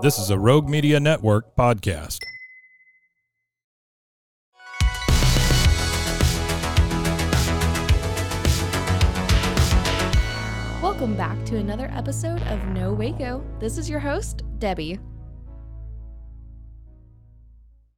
This is a Rogue Media Network podcast. Welcome back to another episode of No Waco. This is your host, Debbie.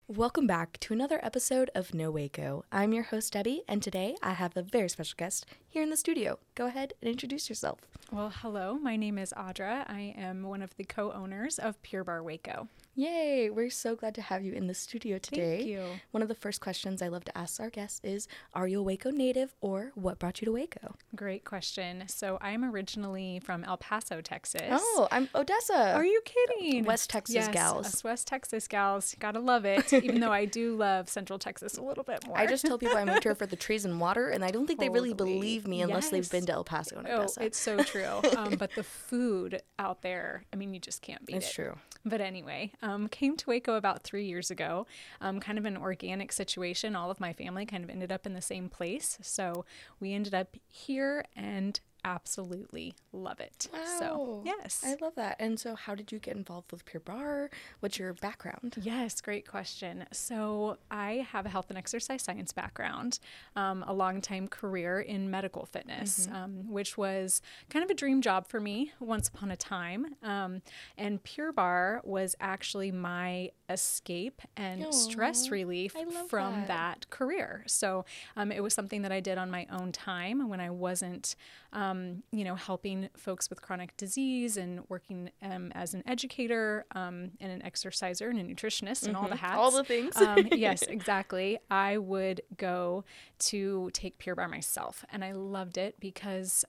Welcome back to another episode of No Waco. I'm your host, Debbie, and today I have a very special guest here in the studio. Go ahead and introduce yourself. Well, hello. My name is Audra. I am one of the co-owners of Pure Barre Waco. Yay! We're so glad to have you in the studio today. Thank you. One of the first questions I love to ask our guests is, are you a Waco native, or what brought you to Waco? Great question. So I'm originally from El Paso, Texas. Oh, I'm Odessa. Are you kidding? West Texas gals. Us West Texas gals. Gotta love it. Even though I do love Central Texas a little bit more. I just tell people I moved here for the trees and water, and I don't think they really believe me unless they've been to El Paso and Odessa. Oh, it's so true. But the food out there, I mean, you just can't beat it. It's true. But anyway, came to Waco about 3 years ago, kind of an organic situation. All of my family kind of ended up in the same place. So we ended up here and absolutely love it. Wow. So, yes. I love that. And so how did you get involved with Pure Barre? What's your background? Yes, great question. So I have a health and exercise science background, a long time career in medical fitness, which was kind of a dream job for me once upon a time. And Pure Barre was actually my escape and stress relief from that career. So it was something that I did on my own time when I wasn't helping folks with chronic disease and working as an educator and an exerciser and a nutritionist and all the hats. All the things. Yes, exactly. I would go to take Pure Barre myself, and I loved it because,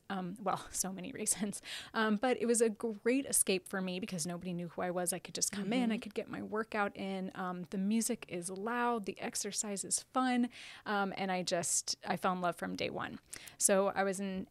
so many reasons, but it was a great escape for me because nobody knew who I was. I could just come in, I could get my workout in. The music is loud, the exercise is fun, and I fell in love from day one. So I was an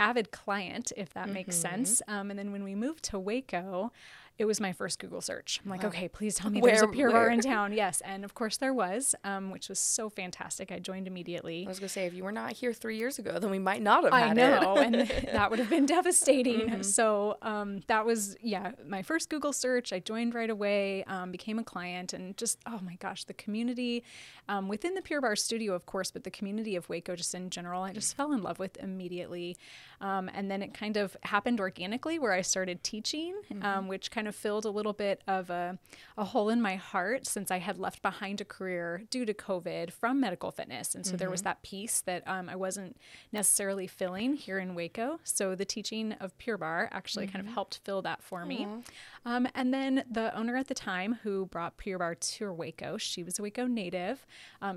avid client, if that makes sense. And then when we moved to Waco, it was my first Google search. I'm like, okay, please tell me there's a Pure Barre in town. Yes. And of course there was, which was so fantastic. I joined immediately. I was going to say, if you were not here 3 years ago, then we might not have had it. I know. And that would have been devastating. So that was, my first Google search. I joined right away, became a client, and just, oh my gosh, the community within the Pure Barre studio, of course, but the community of Waco just in general, I just fell in love with immediately. And then it kind of happened organically where I started teaching, which kind of filled a little bit of a hole in my heart since I had left behind a career due to COVID from medical fitness. And so there was that piece that I wasn't necessarily filling here in Waco. So the teaching of Pure Barre actually kind of helped fill that for me. And then the owner at the time who brought Pure Barre to Waco, she was a Waco native,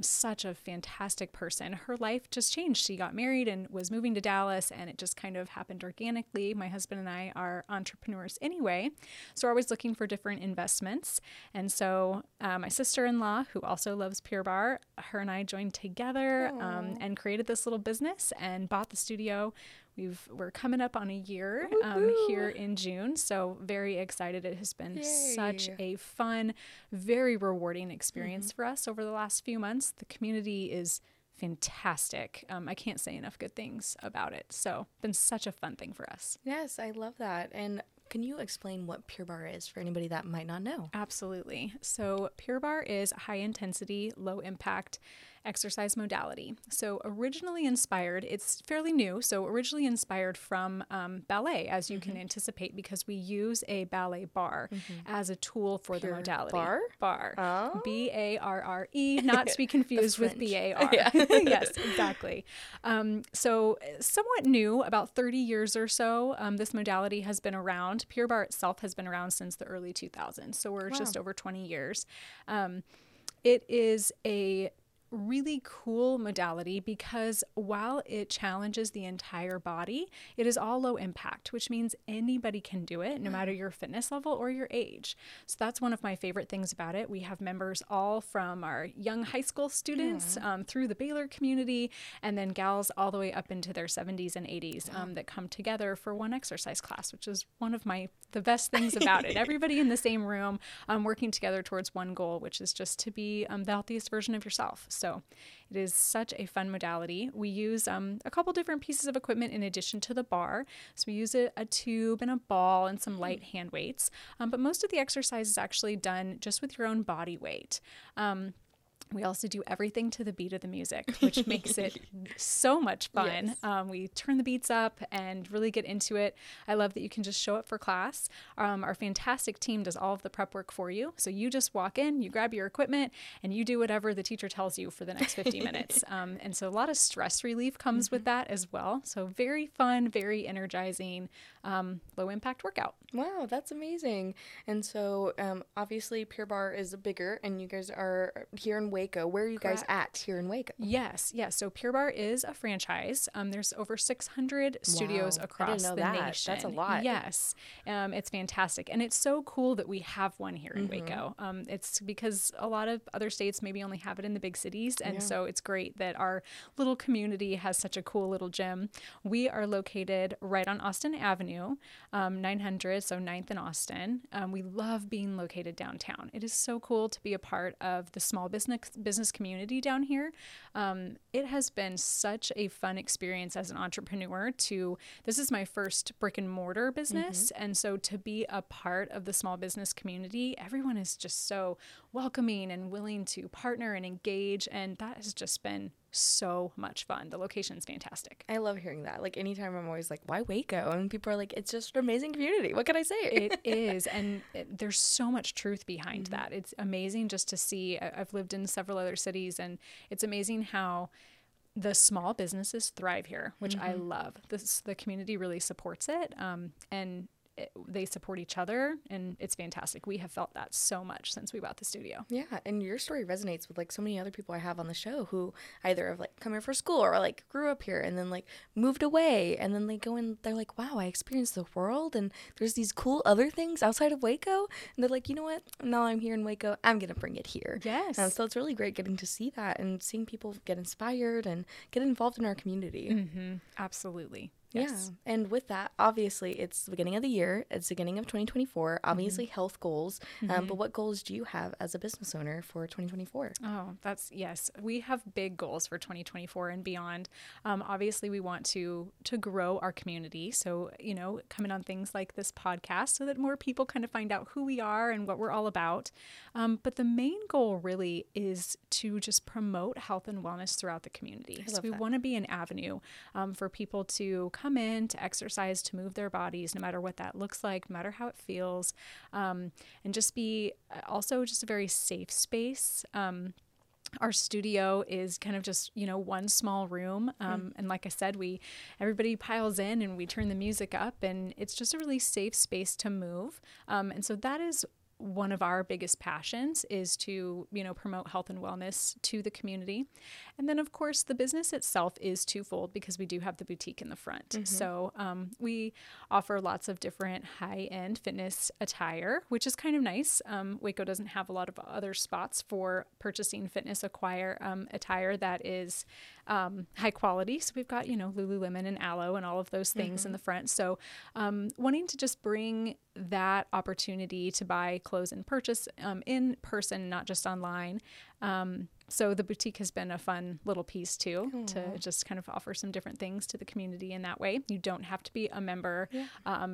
such a fantastic person. Her life just changed. She got married and was moving to Dallas, and it just kind of happened organically. My husband and I are entrepreneurs anyway. So we're always looking for different investments. And so my sister-in-law, who also loves Pure Barre, her and I joined together and created this little business and bought the studio. We're coming up on a year here in June, so very excited. It has been such a fun, very rewarding experience for us over the last few months. The community is fantastic. I can't say enough good things about it. So been such a fun thing for us. Yes, I love that. And can you explain what Pure Barre is for anybody that might not know? Absolutely. So Pure Barre is high intensity, low impact exercise modality. So originally inspired, it's fairly new, so originally inspired from ballet, as you can anticipate, because we use a ballet bar as a tool for the modality. Barre? Barre. Oh. B-A-R-R-E, not to be confused with B-A-R. Yeah. Yes, exactly. So somewhat new, about 30 years or so, this modality has been around. Pure Barre itself has been around since the early 2000s, so we're just over 20 years. It is a really cool modality because while it challenges the entire body, it is all low impact, which means anybody can do it, no matter your fitness level or your age. So that's one of my favorite things about it. We have members all from our young high school students through the Baylor community, and then gals all the way up into their 70s and 80s that come together for one exercise class, which is one of the best things about it. Everybody in the same room working together towards one goal, which is just to be the healthiest version of yourself. So it is such a fun modality. We use a couple different pieces of equipment in addition to the bar. So we use a tube and a ball and some light hand weights. But most of the exercise is actually done just with your own body weight. We also do everything to the beat of the music, which makes it so much fun. Yes. We turn the beats up and really get into it. I love that you can just show up for class. Our fantastic team does all of the prep work for you. So you just walk in, you grab your equipment, and you do whatever the teacher tells you for the next 50 minutes. And so a lot of stress relief comes with that as well. So very fun, very energizing, low-impact workout. Wow, that's amazing. And so obviously Pure Barre is bigger, and you guys are here in Waco. Where are you guys at here in Waco? Yes. So Pure Barre is a franchise. There's over 600 studios across the nation. That's a lot. Yes. It's fantastic. And it's so cool that we have one here in Waco. It's because a lot of other states maybe only have it in the big cities. And so it's great that our little community has such a cool little gym. We are located right on Austin Avenue, 900, so 9th and Austin. We love being located downtown. It is so cool to be a part of the small business community down here. It has been such a fun experience as an entrepreneur this is my first brick and mortar business. And so to be a part of the small business community, everyone is just so welcoming and willing to partner and engage. And that has just been so much fun. The location's fantastic. I love hearing that. Like anytime I'm always like, why Waco? And people are like, it's just an amazing community. What can I say? It is. And there's so much truth behind that. It's amazing just to see. I've lived in several other cities, and it's amazing how the small businesses thrive here, which I love. The community really supports it. And they support each other, and it's fantastic. We have felt that so much since we bought the studio. Yeah, and your story resonates with like so many other people I have on the show who either have like come here for school or like grew up here and then like moved away, and then they go and they're like, wow, I experienced the world, and there's these cool other things outside of Waco, and they're like, you know what, now I'm here in Waco, I'm gonna bring it here. Yes. So it's really great getting to see that and seeing people get inspired and get involved in our community. Absolutely. Yes. Yeah. And with that, obviously, it's the beginning of the year. It's the beginning of 2024. Obviously, health goals. But what goals do you have as a business owner for 2024? Yes. We have big goals for 2024 and beyond. Obviously, we want to grow our community. So, coming on things like this podcast so that more people kind of find out who we are and what we're all about. But the main goal really is to just promote health and wellness throughout the community. So we want to be an avenue for people to come in, to exercise, to move their bodies, no matter what that looks like, no matter how it feels, and just be also just a very safe space. Our studio is kind of just, one small room. And like I said, everybody piles in and we turn the music up, and it's just a really safe space to move. And so that is one of our biggest passions, is to, promote health and wellness to the community. And then, of course, the business itself is twofold because we do have the boutique in the front. So we offer lots of different high-end fitness attire, which is kind of nice. Waco doesn't have a lot of other spots for purchasing fitness attire that is high quality. So we've got, Lululemon and Alo and all of those things in the front. So wanting to just bring that opportunity to buy clothes and purchase in person, not just online, So the boutique has been a fun little piece too, to just kind of offer some different things to the community in that way. You don't have to be a member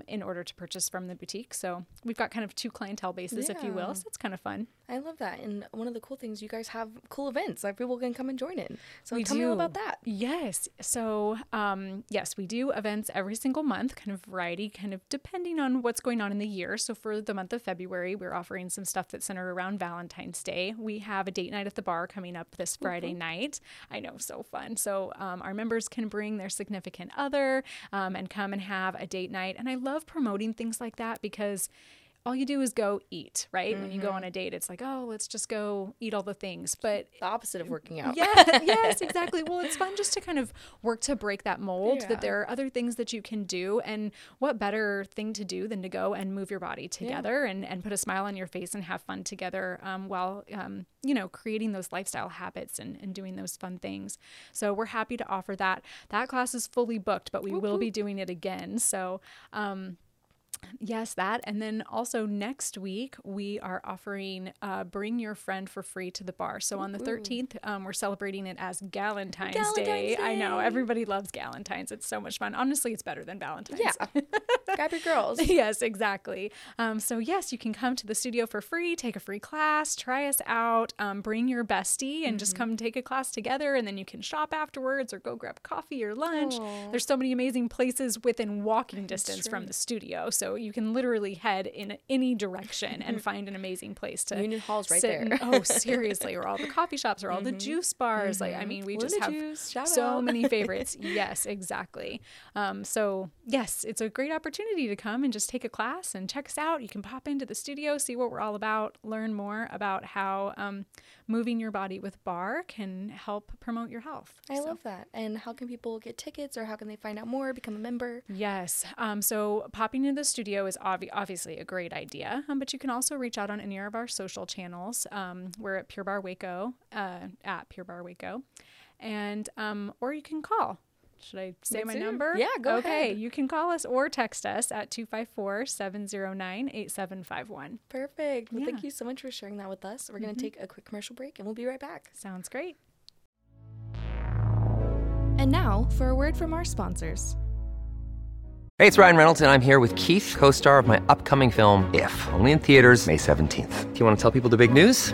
in order to purchase from the boutique. So we've got kind of two clientele bases, if you will. So it's kind of fun. I love that. And one of the cool things, you guys have cool events that people can come and join in. So tell me about that. Yes. So yes, we do events every single month, kind of variety, kind of depending on what's going on in the year. So for the month of February, we're offering some stuff that's centered around Valentine's Day. We have a date night at the bar coming up this Friday night. I know, so fun. So our members can bring their significant other and come and have a date night. And I love promoting things like that because all you do is go eat, right? When you go on a date, it's like, oh, let's just go eat all the things. But the opposite of working out. Yes, exactly. Well, it's fun just to kind of work to break that mold, that there are other things that you can do. And what better thing to do than to go and move your body together and put a smile on your face and have fun together while, you know, creating those lifestyle habits and doing those fun things. So we're happy to offer that. That class is fully booked, but we will be doing it again. So, yes, that. And then also next week, we are offering Bring Your Friend for free to the bar. So on the 13th, we're celebrating it as Galentine's Day. I know. Everybody loves Galentine's. It's so much fun. Honestly, it's better than Valentine's. Yeah. Grab your girls. Yes, exactly. So yes, you can come to the studio for free, take a free class, try us out, bring your bestie and just come take a class together. And then you can shop afterwards or go grab coffee or lunch. Aww. There's so many amazing places within walking distance from the studio. So you can literally head in any direction and find an amazing place to Union Hall's right there. Oh, seriously. Or all the coffee shops or all the juice bars. Like, I mean, we just have many favorites. Yes, exactly. So yes, it's a great opportunity to come and just take a class and check us out. You can pop into the studio, see what we're all about, learn more about how moving your body with barre can help promote your health. I love that. And how can people get tickets or how can they find out more, become a member? Yes. So popping into the studio is obviously a great idea, but you can also reach out on any of our social channels. We're at Pure Barre Waco, at Pure Barre Waco, and or you can call. Should I say my number? Yeah, go ahead. You can call us or text us at 254-709-8751. Perfect. Well, thank you so much for sharing that with us. We're going to take a quick commercial break and we'll be right back. Sounds great. And now for a word from our sponsors. Hey, it's Ryan Reynolds, and I'm here with Keith, co-star of my upcoming film, If, only in theaters May 17th. Do you want to tell people the big news?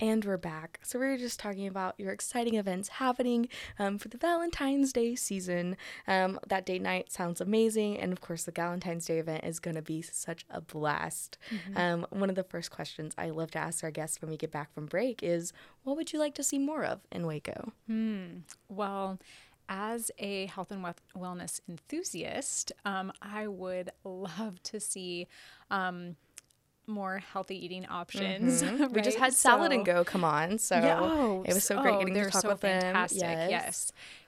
And we're back. So we were just talking about your exciting events happening for the Valentine's Day season. That date night sounds amazing. And of course, the Galentine's Day event is going to be such a blast. One of the first questions I love to ask our guests when we get back from break is, what would you like to see more of in Waco? Well, as a health and wellness enthusiast, I would love to see more healthy eating options. Right? We just had Salad and Go come on, so it was so great getting to talk with them. Fantastic.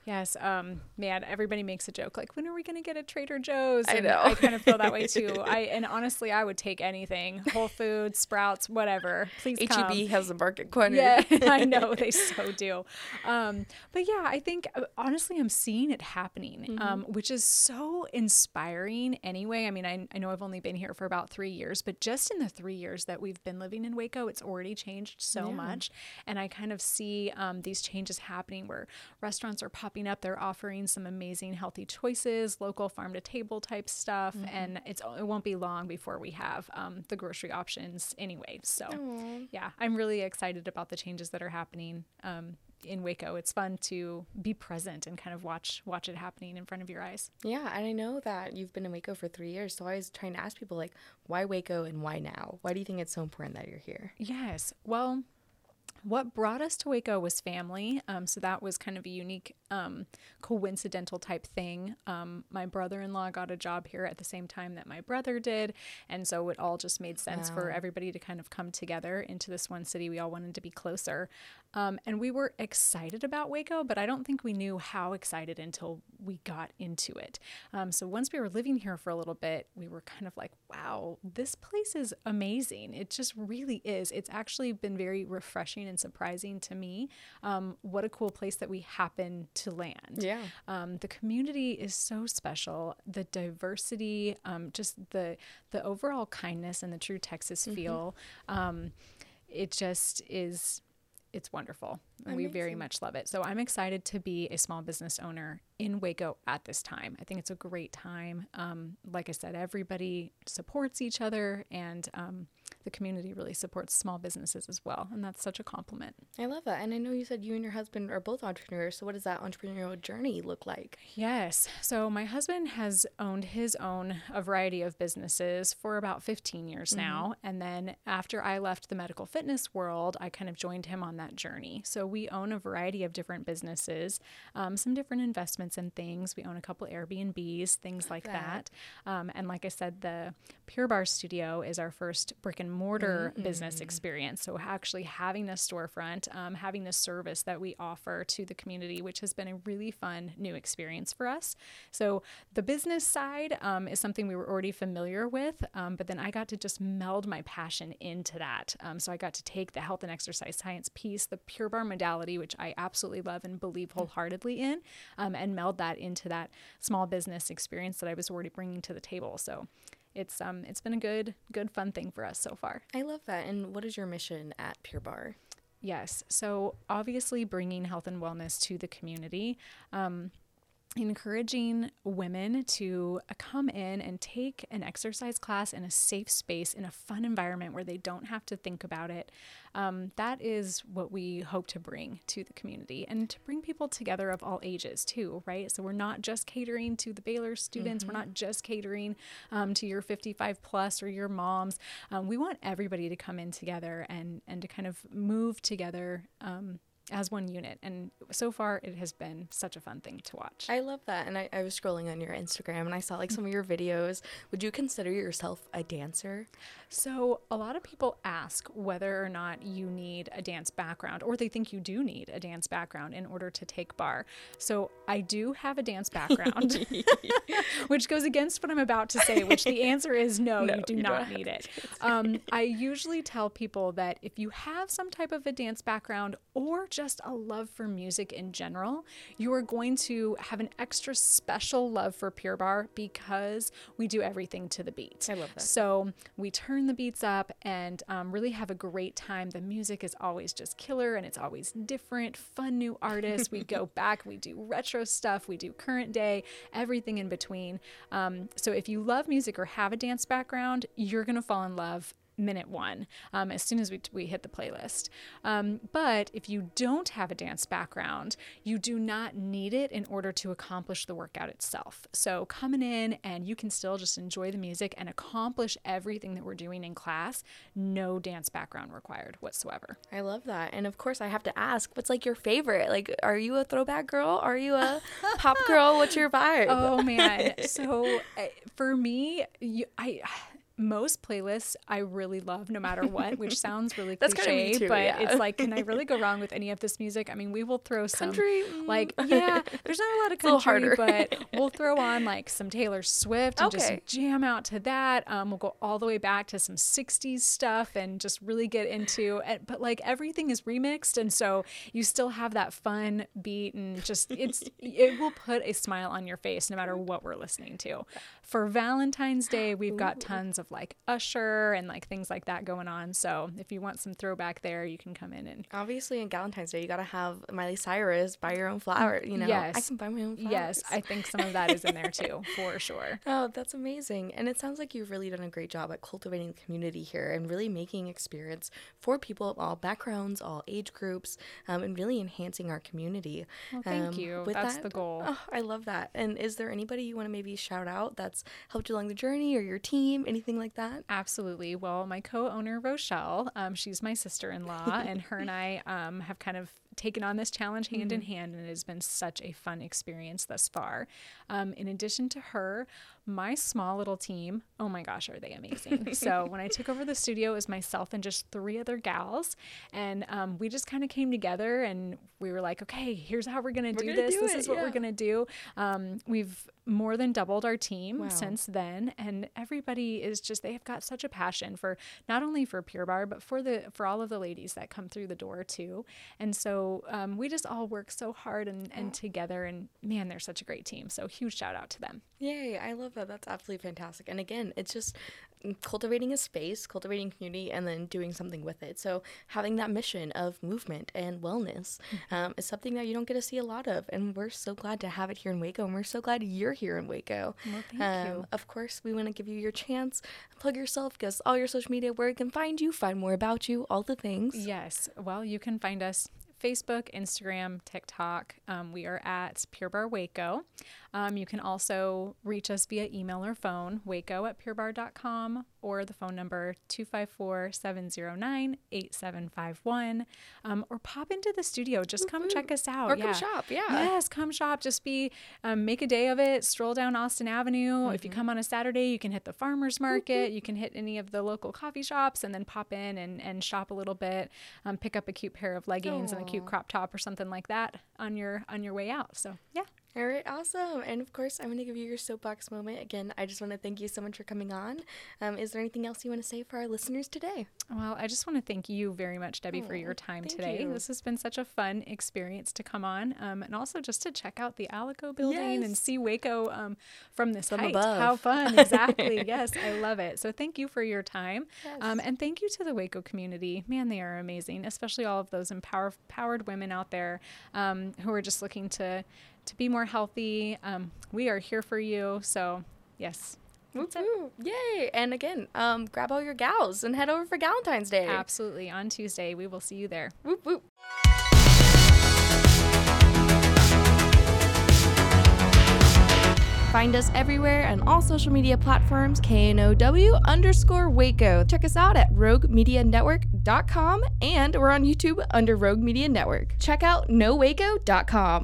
Yes. Man, everybody makes a joke like, when are we going to get a Trader Joe's? And I know. I kind of feel that way too. And honestly, I would take anything. Whole Foods, Sprouts, whatever. Please come. H-E-B has a market corner. Yeah, I know. They so do. But yeah, I think honestly, I'm seeing it happening, which is so inspiring anyway. I mean, I know I've only been here for about 3 years, but just in the 3 years that we've been living in Waco, it's already changed so much. And I kind of see these changes happening where restaurants are popping up. They're offering some amazing healthy choices, local farm to table type stuff. And it won't be long before we have the grocery options anyway. So yeah, I'm really excited about the changes that are happening in Waco. It's fun to be present and kind of watch it happening in front of your eyes. Yeah, and I know that you've been in Waco for 3 years, so I was trying to ask people like, why Waco and why now? Why do you think it's so important that you're here? Yes, well, What brought us to Waco was family, so that was kind of a unique coincidental type thing. My brother-in-law got a job here at the same time that my brother did, and so it all just made sense for everybody to kind of come together into this one city. We all wanted to be closer, and we were excited about Waco, but I don't think we knew how excited until we got into it. So once we were living here for a little bit, we were kind of like, wow, this place is amazing. It just really is. It's actually been very refreshing and surprising to me. What a cool place that we happen to land. Yeah. The community is so special. The diversity, just the overall kindness and the true Texas feel. It just is, it's wonderful. We very much love it. So I'm excited to be a small business owner in Waco at this time. I think it's a great time. Like I said, everybody supports each other, and the community really supports small businesses as well. And that's such a compliment. I love that. And I know you said you and your husband are both entrepreneurs. So what does that entrepreneurial journey look like? Yes. So my husband has owned his own a variety of businesses for about 15 years now. And then after I left the medical fitness world, I kind of joined him on that journey. So we own a variety of different businesses, some different investments and things. We own a couple Airbnbs, things like that. And like I said, the Pure Barre Studio is our first brick and mortar business experience. So actually having this storefront, having this service that we offer to the community, which has been a really fun new experience for us. So the business side is something we were already familiar with, but then I got to just meld my passion into that. So I got to take the health and exercise science piece, the Pure Barre modality, which I absolutely love and believe wholeheartedly in, and meld that into that small business experience that I was already bringing to the table. So it's been a good fun thing for us so far. I love that. And what is your mission at Pure Barre? Yes. So obviously bringing health and wellness to the community, encouraging women to come in and take an exercise class in a safe space, in a fun environment where they don't have to think about it. That is what we hope to bring to the community, and to bring people together of all ages too, right? So we're not just catering to the Baylor students. We're not just catering to your 55 plus or your moms. We want everybody to come in together and to kind of move together as one unit. And so far it has been such a fun thing to watch. I love that. And I was scrolling on your Instagram and I saw like some of your videos. Would you consider yourself a dancer? So a lot of people ask whether or not you need a dance background, or they think you do need a dance background in order to take Barre. So I do have a dance background, which goes against what I'm about to say, which the answer is no, you do not need it. I usually tell people that if you have some type of a dance background or just a love for music in general, you are going to have an extra special love for Pure Barre, because we do everything to the beat. I love that. So we turn the beats up and really have a great time. The music is always just killer, and it's always different, fun new artists. We go back, we do retro stuff, we do current day, everything in between. So if you love music or have a dance background, you're going to fall in love minute one, as soon as we hit the playlist. But if you don't have a dance background, you do not need it in order to accomplish the workout itself. So coming in, and you can still just enjoy the music and accomplish everything that we're doing in class. No dance background required whatsoever. I love that. And of course I have to ask, what's like your favorite? Like, are you a throwback girl? Are you a pop girl? What's your vibe? Oh man. So for me, most playlists I really love no matter what, which sounds really cliche, kind of me too, but it's like, can I really go wrong with any of this music? I mean, we will throw some country, there's not a lot of country, but we'll throw on like some Taylor Swift and just jam out to that. We'll go all the way back to some 60s stuff and just really get into it. But like everything is remixed, and so you still have that fun beat, and just it will put a smile on your face no matter what we're listening to. For Valentine's Day, we've got tons of like Usher and like things like that going on. So if you want some throwback there, you can come in. And obviously in Valentine's Day, you got to have Miley Cyrus, Buy Your Own Flower, you know. Yes. I can buy my own flowers. Yes, I think some of that is in there too, for sure. Oh, that's amazing. And it sounds like you've really done a great job at cultivating the community here and really making experience for people of all backgrounds, all age groups, and really enhancing our community. Well, thank you. That's the goal. Oh, I love that. And is there anybody you want to maybe shout out that's helped you along the journey, or your team, anything anything like that? Absolutely. Well, my co-owner, Rochelle, she's my sister-in-law, and her and I have kind of taken on this challenge hand in hand, and it has been such a fun experience thus far. In addition to her, my small little team, oh my gosh, are they amazing. So when I took over the studio, it was myself and just 3 other gals, and we just kind of came together and we were like, okay, here's how we're going to do this. This is what we're going to do. We've more than doubled our team since then, and everybody is just, they have got such a passion for not only for Pure Barre, but for all of the ladies that come through the door too. And so we just all work so hard and together, and man, they're such a great team. So huge shout out to them. Yay, I love that. That's absolutely fantastic. And again, it's just cultivating a space, cultivating community, and then doing something with it. So having that mission of movement and wellness is something that you don't get to see a lot of, and we're so glad to have it here in Waco, and we're so glad you're here in Waco. Well, thank you. Of course, we want to give you your chance. Plug yourself, give us all your social media, where we can find you, find more about you, all the things. Yes. Well, you can find us Facebook, Instagram, TikTok. We are at Pure Barre Waco. You can also reach us via email or phone, waco@purebarre.com, or the phone number 254-709-8751, or pop into the studio. Just come check us out. Or come shop, Yes, come shop. Just make a day of it. Stroll down Austin Avenue. If you come on a Saturday, you can hit the farmer's market. You can hit any of the local coffee shops and then pop in and shop a little bit. Pick up a cute pair of leggings and a cute crop top or something like that on your way out. So, yeah. All right, awesome. And of course, I'm going to give you your soapbox moment. Again, I just want to thank you so much for coming on. Is there anything else you want to say for our listeners today? Well, I just want to thank you very much, Debbie, for your time today. This has been such a fun experience to come on, and also just to check out the Alico building and see Waco from this height. Above. How fun. Exactly. Yes, I love it. So thank you for your time. Yes. And thank you to the Waco community. Man, they are amazing, especially all of those empowered women out there who are just looking to be more healthy. We are here for you. So yes. Yay. And again, grab all your gals and head over for Galentine's Day. Absolutely. On Tuesday, we will see you there. Whoop, whoop. Find us everywhere on all social media platforms, KNOW_Waco. Check us out at roguemedianetwork.com, and we're on YouTube under Rogue Media Network. Check out nowaco.com.